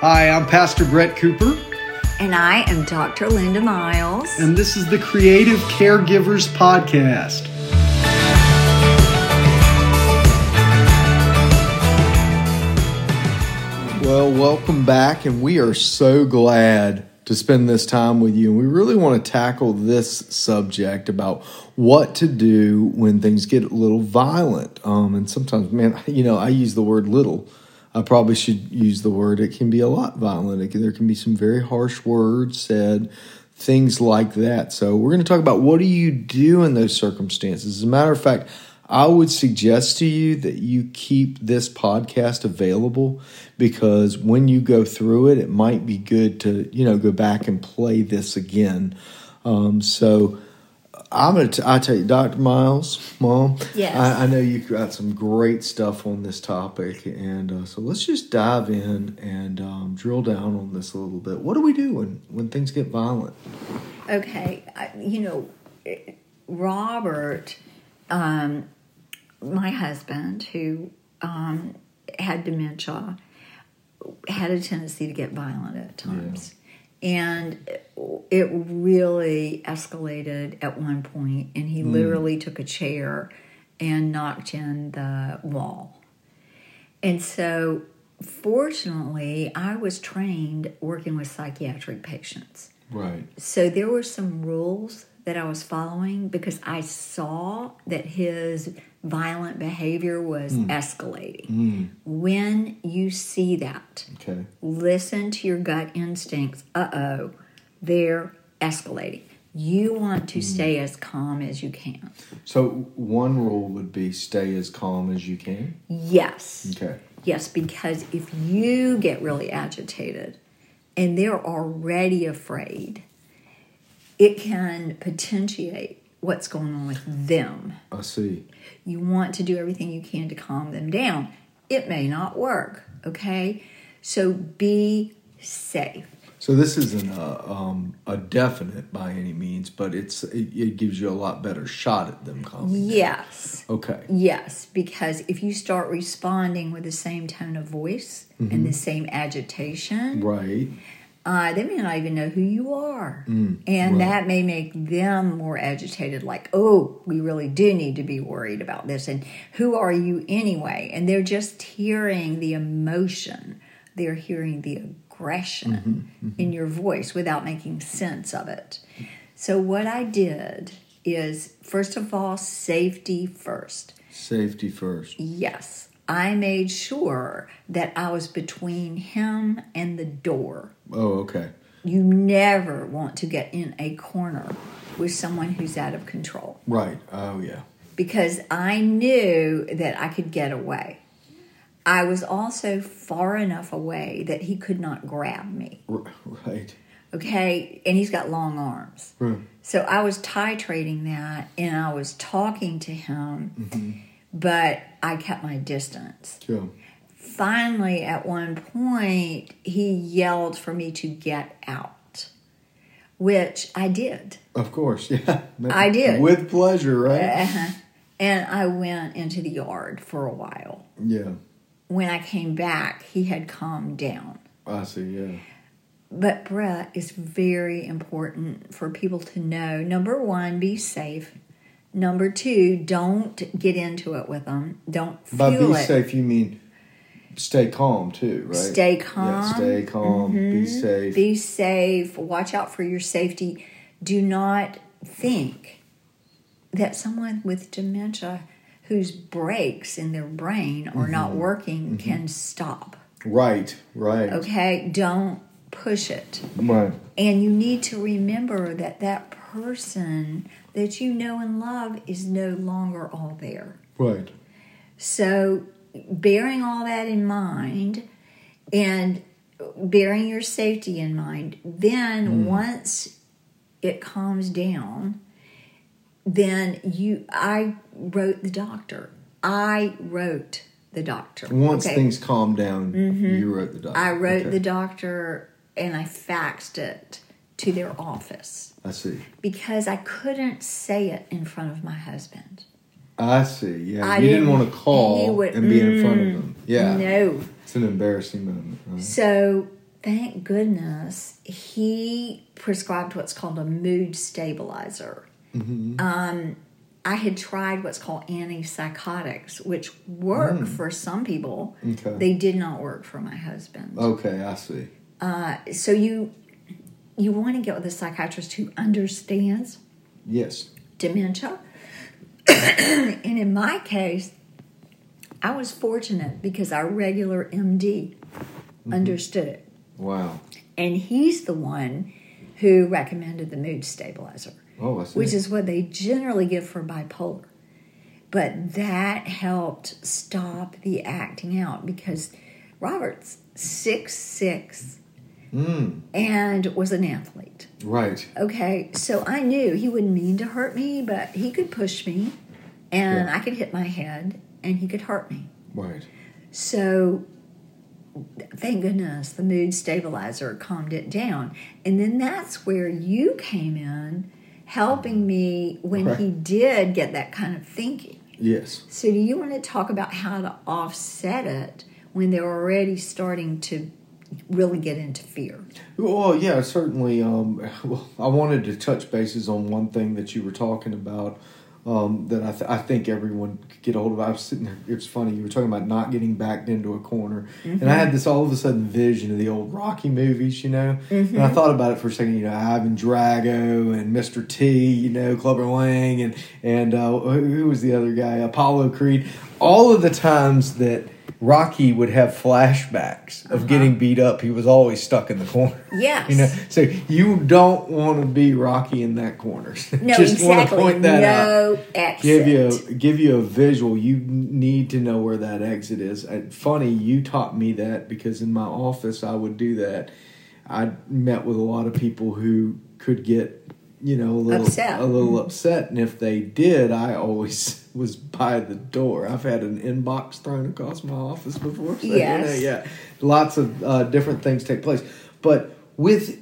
Hi, I'm Pastor Brett Cooper. And I am Dr. Linda Miles. And this is the Creative Caregivers Podcast. Well, welcome back, and we are so glad to spend this time with you. And we really want to tackle this subject about what to do when things get a little violent. And sometimes, man, you know, I use the word little. I probably should use the word, it can be a lot violent. There can be some very harsh words said, things like that. So we're going to talk about what do you do in those circumstances. As a matter of fact, I would suggest to you that you keep this podcast available because when you go through it, it might be good to, you know, go back and play this again. I tell you, Dr. Miles, Mom, yes. I know you've got some great stuff on this topic. And so let's just dive in and drill down on this a little bit. What do we do when things get violent? Okay. Robert... my husband, who had dementia, had a tendency to get violent at times. Yeah. And it really escalated at one point, and he literally took a chair and knocked in the wall. And so, fortunately, I was trained working with psychiatric patients. Right. So there were some rules that I was following because I saw that his violent behavior was escalating. When you see that, okay, listen to your gut instincts. Uh-oh, they're escalating. You want to stay as calm as you can. So one rule would be stay as calm as you can? Yes. Okay. Yes, because if you get really agitated and they're already afraid, it can potentiate what's going on with them. I see. You want to do everything you can to calm them down. It may not work, okay? So be safe. So this isn't a definite by any means, but it gives you a lot better shot at them calming down. Yes. Okay. Yes, because if you start responding with the same tone of voice and the same agitation... Right. They may not even know who you are. And that may make them more agitated, like, oh, we really do need to be worried about this. And who are you anyway? And they're just hearing the emotion. They're hearing the aggression in your voice without making sense of it. So what I did is, first of all, safety first. Safety first. Yes. I made sure that I was between him and the door. Oh, okay. You never want to get in a corner with someone who's out of control. Right. Oh, yeah. Because I knew that I could get away. I was also far enough away that he could not grab me. Right. Okay? And he's got long arms. Right. So I was titrating that, and I was talking to him. But I kept my distance. Sure. Finally, at one point, he yelled for me to get out, which I did. Of course, yeah. I did. With pleasure, right? And I went into the yard for a while. Yeah. When I came back, he had calmed down. I see, yeah. But, Brett, it's very important for people to know, number one, be safe. Number two, don't get into it with them. Don't fuel it. By be safe, you mean stay calm too, right? Stay calm. Yeah, stay calm. Be safe. Be safe. Watch out for your safety. Do not think that someone with dementia whose breaks in their brain are not working can stop. Right, right. Okay? Don't push it. Right. And you need to remember that that person that you know and love is no longer all there. Right. So bearing all that in mind and bearing your safety in mind, then once it calms down, then I wrote the doctor. Once things calm down, you wrote the doctor. I wrote the doctor and I faxed it to their office. I see. Because I couldn't say it in front of my husband. I see, yeah. You didn't want to call and be in front of them. Yeah. No. It's an embarrassing moment. Right? So thank goodness he prescribed what's called a mood stabilizer. Mm-hmm. I had tried what's called antipsychotics, which work for some people. Okay. They did not work for my husband. Okay, I see. So you want to get with a psychiatrist who understands dementia. And in my case, I was fortunate because our regular MD understood it. Wow. And he's the one who recommended the mood stabilizer. Oh, I see. Which is what they generally give for bipolar. But that helped stop the acting out because Robert's 6'6", and was an athlete. Right. Okay, so I knew he wouldn't mean to hurt me, but he could push me, and I could hit my head, and he could hurt me. Right. So thank goodness the mood stabilizer calmed it down. And then that's where you came in, helping me when he did get that kind of thinking. Yes. So do you want to talk about how to offset it when they're already starting to really get into fear? Well, yeah, certainly. I wanted to touch bases on one thing that you were talking about that I think everyone could get a hold of. I was sitting there, it was funny, you were talking about not getting backed into a corner. Mm-hmm. And I had this all of a sudden vision of the old Rocky movies, you know. Mm-hmm. And I thought about it for a second, you know, Ivan Drago and Mr. T, you know, Clubber Lang, and who was the other guy? Apollo Creed. All of the times that Rocky would have flashbacks of getting beat up. He was always stuck in the corner. Yes. You know? So you don't want to be Rocky in that corner. No, just exactly. Want to point that out. Exit. Give you a visual. You need to know where that exit is. Funny, you taught me that because in my office I would do that. I met with a lot of people who could get, you know, a little upset. And if they did, I always was by the door. I've had an inbox thrown across my office before. So yes. You know, yeah. Lots of different things take place. But with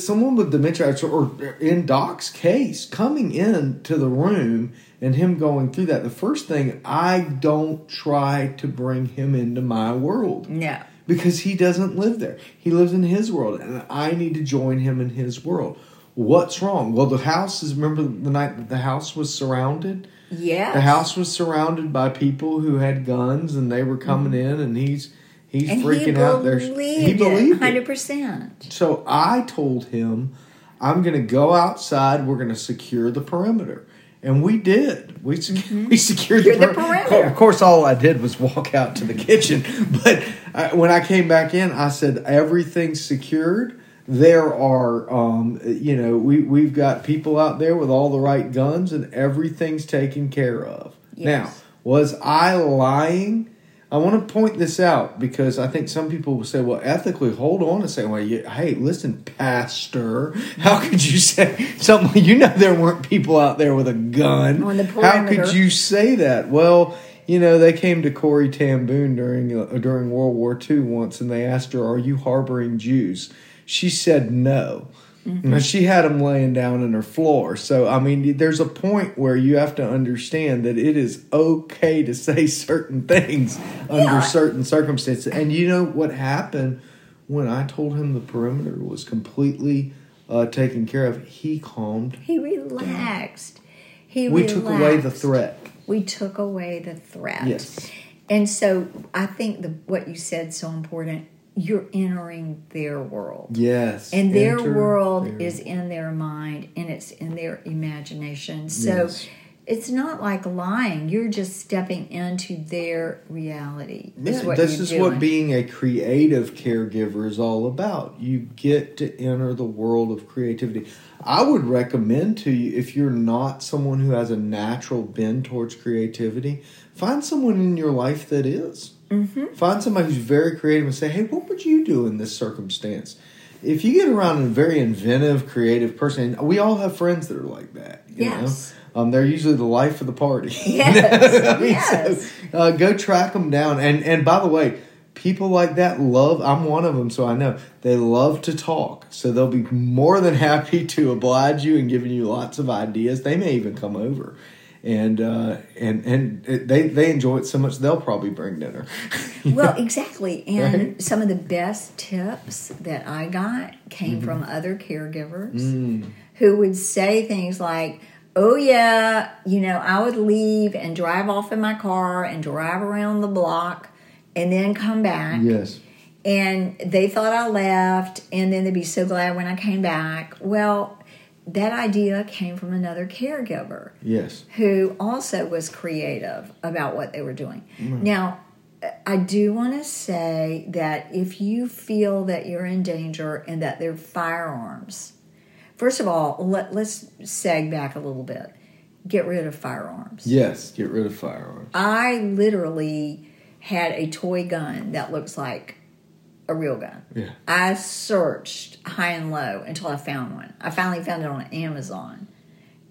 someone with dementia, or in Doc's case, coming into the room and him going through that, the first thing, I don't try to bring him into my world. No. Because he doesn't live there. He lives in his world. And I need to join him in his world. What's wrong? Well, the house is, remember the night that the house was surrounded? Yeah. The house was surrounded by people who had guns and they were coming in and he's and freaking out. He believed it. 100%. So I told him, I'm going to go outside. We're going to secure the perimeter. And we did. We secured the perimeter. Of course, all I did was walk out to the kitchen. But when I came back in, I said, everything's secured. There are, you know, we've got people out there with all the right guns and everything's taken care of. Yes. Now, was I lying? I want to point this out because I think some people will say, well, ethically, hold on a second. Well, hey, listen, Pastor, how could you say something? You know there weren't people out there with a gun. On the perimeter. How could you say that? Well, you know, they came to Corrie Tamboon during World War II once and they asked her, are you harboring Jews? She said no. Mm-hmm. And she had them laying down on her floor. So, I mean, there's a point where you have to understand that it is okay to say certain things under certain circumstances. And you know what happened when I told him the perimeter was completely taken care of? He calmed. He relaxed. Down. We took away the threat. We took away the threat. Yes. And so I think what you said is so important. You're entering their world. Yes. And their world is in their mind and it's in their imagination. So it's not like lying. You're just stepping into their reality. This is what being a creative caregiver is all about. You get to enter the world of creativity. I would recommend to you, if you're not someone who has a natural bend towards creativity, find someone in your life that is. Mm-hmm. Find somebody who's very creative and say, hey, what would you do in this circumstance? If you get around a very inventive, creative person, and we all have friends that are like that. You know? They're usually the life of the party. Yes. You know? I mean, yes. So, go track them down. And by the way, people like that I'm one of them, so I know. They love to talk. So they'll be more than happy to oblige you and giving you lots of ideas. They may even come over. and they enjoy it so much they'll probably bring dinner. Well, exactly. And right? Some of the best tips that I got came mm-hmm. from other caregivers who would say things like, "Oh yeah, you know, I would leave and drive off in my car and drive around the block and then come back." Yes. And they thought I left, and then they'd be so glad when I came back. Well, that idea came from another caregiver. Yes. Who also was creative about what they were doing. Mm. Now, I do want to say that if you feel that you're in danger and that there are firearms, first of all, let's sag back a little bit. Get rid of firearms. Yes, get rid of firearms. I literally had a toy gun that looks like a real gun. Yeah. I searched high and low until I found one. I finally found it on Amazon.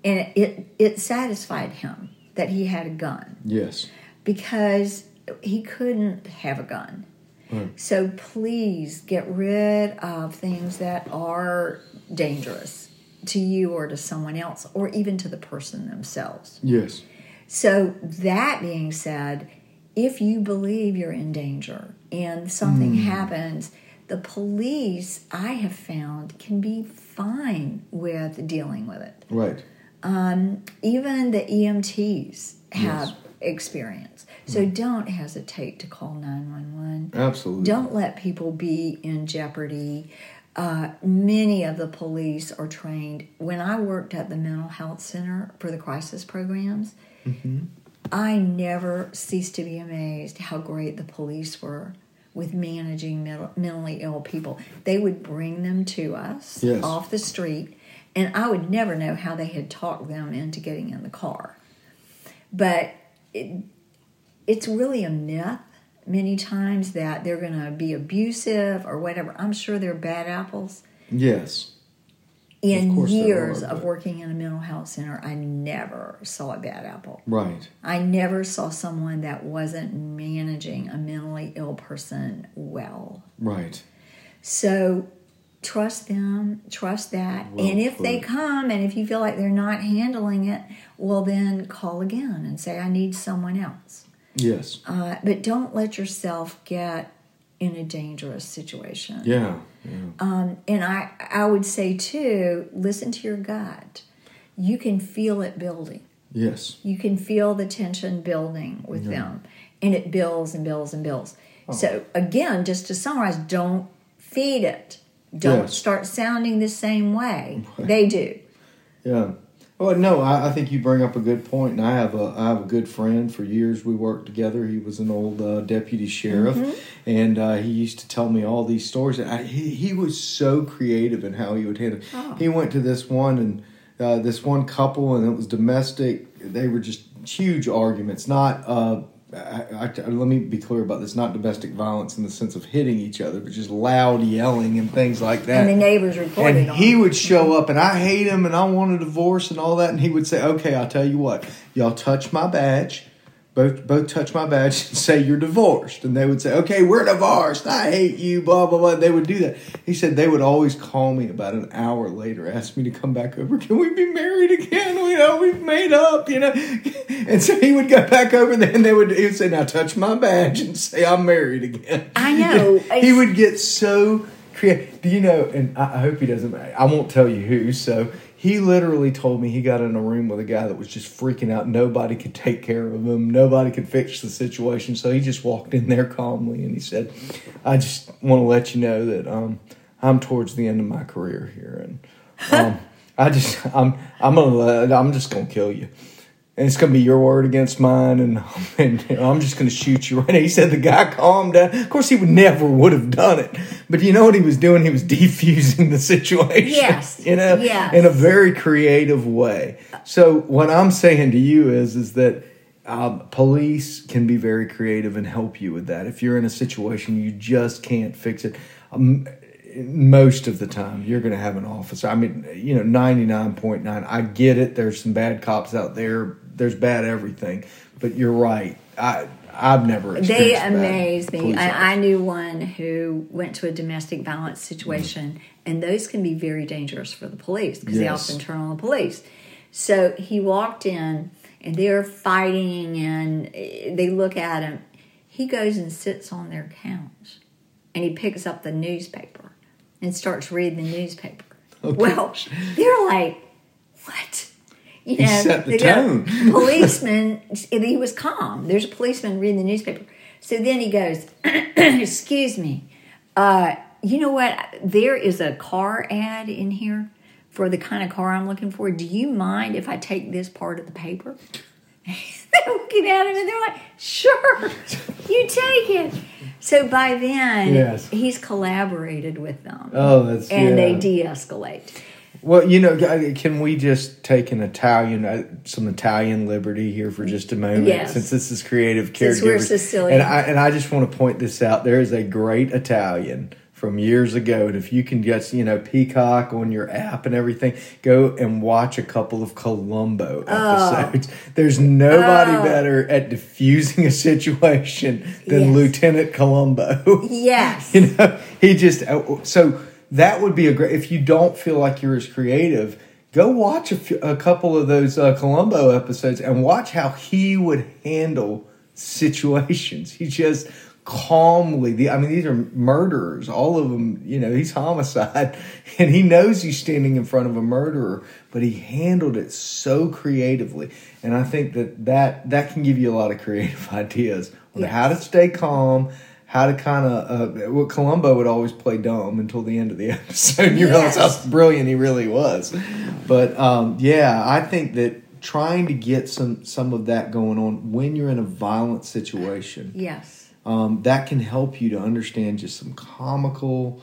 And it satisfied him that he had a gun. Yes. Because he couldn't have a gun. Mm. So please get rid of things that are dangerous to you or to someone else or even to the person themselves. Yes. So that being said, if you believe you're in danger and something happens, the police, I have found, can be fine with dealing with it. Right. Even the EMTs have experience. So don't hesitate to call 911. Absolutely. Don't let people be in jeopardy. Many of the police are trained. When I worked at the mental health center for the crisis programs, I never ceased to be amazed how great the police were with managing mentally ill people. They would bring them to us off the street, and I would never know how they had talked them into getting in the car. But it's really a myth many times that they're going to be abusive or whatever. I'm sure they're bad apples. Yes. In years of working in a mental health center, I never saw a bad apple. Right. I never saw someone that wasn't managing a mentally ill person well. Right. So trust them, trust that. Well, and if they come and if you feel like they're not handling it, well, then call again and say, "I need someone else." Yes. But don't let yourself get in a dangerous situation. Yeah. And I would say, too, listen to your gut. You can feel it building. Yes. You can feel the tension building with them. And it builds and builds and builds. Oh. So, again, just to summarize, don't feed it. Don't start sounding the same way. Right. They do. Yeah. Well, no, I think you bring up a good point, and I have a good friend. For years we worked together. He was an old deputy sheriff, and he used to tell me all these stories. He was so creative in how he would handle it. Oh. He went to this one couple, and it was domestic. They were just huge arguments, not... let me be clear about this, not domestic violence in the sense of hitting each other, but just loud yelling and things like that. And the neighbors reported on it. And he would show up, and I hate him, and I want a divorce and all that, and he would say, "Okay, I'll tell you what, y'all touch my badge, both touch my badge and say you're divorced." And they would say, "Okay, we're divorced, I hate you, blah, blah, blah." They would do that. He said they would always call me about an hour later, ask me to come back over. "Can we be married again? We've made up, you know." And so he would go back over there, and he would say, "Now touch my badge and say I'm married again." I know. He would get so creative. Do you know, and I hope he doesn't, I won't tell you who, so he literally told me he got in a room with a guy that was just freaking out. Nobody could take care of him. Nobody could fix the situation. So he just walked in there calmly, and he said, "I just want to let you know that I'm towards the end of my career here, and I'm just gonna kill you, and it's gonna be your word against mine, and you know, I'm just gonna shoot you right now." He said the guy calmed down. Of course, he would never have done it, but you know what he was doing? He was defusing the situation. Yes, you know, in a very creative way. So what I'm saying to you is that police can be very creative and help you with that. If you're in a situation you just can't fix it. Most of the time, you're going to have an officer. I mean, you know, 99.9. I get it. There's some bad cops out there. There's bad everything. But you're right. I've never experienced that. They amaze me. I knew one who went to a domestic violence situation, and those can be very dangerous for the police because they often turn on the police. So he walked in, and they're fighting and they look at him. He goes and sits on their couch and he picks up the newspaper and starts reading the newspaper. Okay. Well, they're like, what? You know, he set the tone. Policeman, and he was calm. There's a policeman reading the newspaper. So then he goes, excuse me, you know what? There is a car ad in here for the kind of car I'm looking for. Do you mind if I take this part of the paper? They look at him and they're like, sure, you take it. So by then, he's collaborated with them. Oh, that's and they de-escalate. Well, you know, can we just take some Italian liberty here for just a moment? Yes. Since this is Creative Caregivers. Since we're Sicilian. And I just want to point this out. There is a great Italian from years ago. And if you can just, Peacock on your app and everything, go and watch a couple of Columbo episodes. There's nobody better at diffusing a situation than Lieutenant Columbo. Yes. He just... So... That would be a great, if you don't feel like you're as creative, go watch a couple of those Columbo episodes and watch how he would handle situations. He just calmly, these are murderers, all of them, he's homicide, and he knows he's standing in front of a murderer, but he handled it so creatively. And I think that can give you a lot of creative ideas on how to stay calm, how to kind of... Columbo would always play dumb until the end of the episode. You realize how brilliant he really was. But, I think that trying to get some of that going on when you're in a violent situation... Yes. That can help you to understand just some comical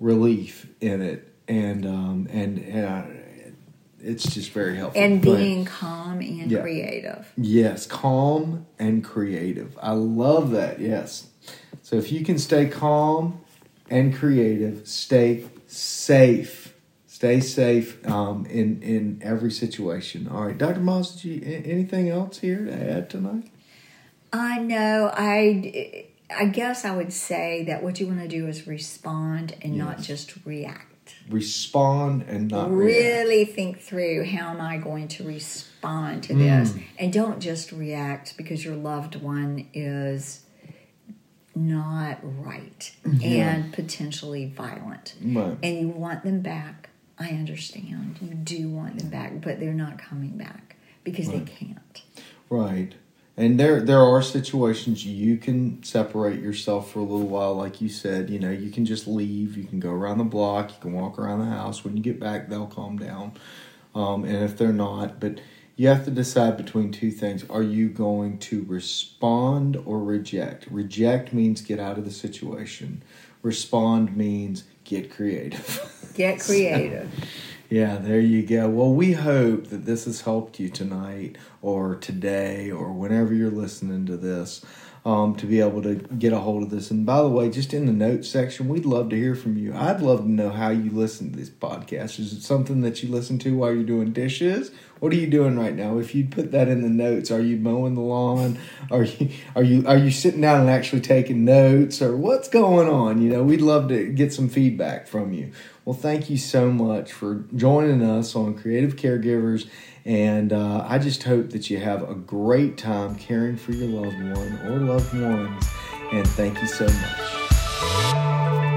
relief in it. And it's just very helpful. And being calm and creative. Yes, calm and creative. I love that, yes. So if you can stay calm and creative, stay safe. Stay safe in every situation. All right, Dr. Miles, anything else here to add tonight? No. I guess I would say that what you want to do is respond and not just react. Respond and not react. Really think through, how am I going to respond to this? And don't just react because your loved one is... not right and potentially violent. Right. And you want them back. I understand. You do want them back, but they're not coming back because they can't. Right. And there are situations you can separate yourself for a little while, like you said. You can just leave. You can go around the block. You can walk around the house. When you get back, they'll calm down. And if they're not, but you have to decide between two things. Are you going to respond or reject? Reject means get out of the situation. Respond means get creative. Get creative. So, there you go. Well, we hope that this has helped you tonight or today or whenever you're listening to this to be able to get a hold of this. And by the way, just in the notes section, we'd love to hear from you. I'd love to know how you listen to this podcast. Is it something that you listen to while you're doing dishes? What are you doing right now? If you'd put that in the notes, are you mowing the lawn? Are you sitting down and actually taking notes? Or what's going on? We'd love to get some feedback from you. Well, thank you so much for joining us on Creative Caregivers. And I just hope that you have a great time caring for your loved one or loved ones. And thank you so much.